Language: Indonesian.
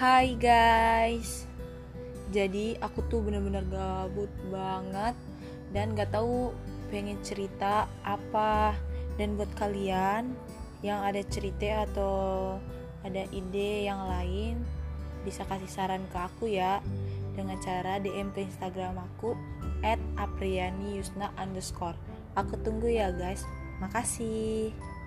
Hai guys, jadi aku tuh bener-bener gabut banget dan gak tahu pengen cerita apa. Dan buat kalian yang ada cerita atau ada ide yang lain, bisa kasih saran ke aku ya, dengan cara DM ke Instagram aku @apriyani_yusna_. Aku tunggu ya guys, makasih.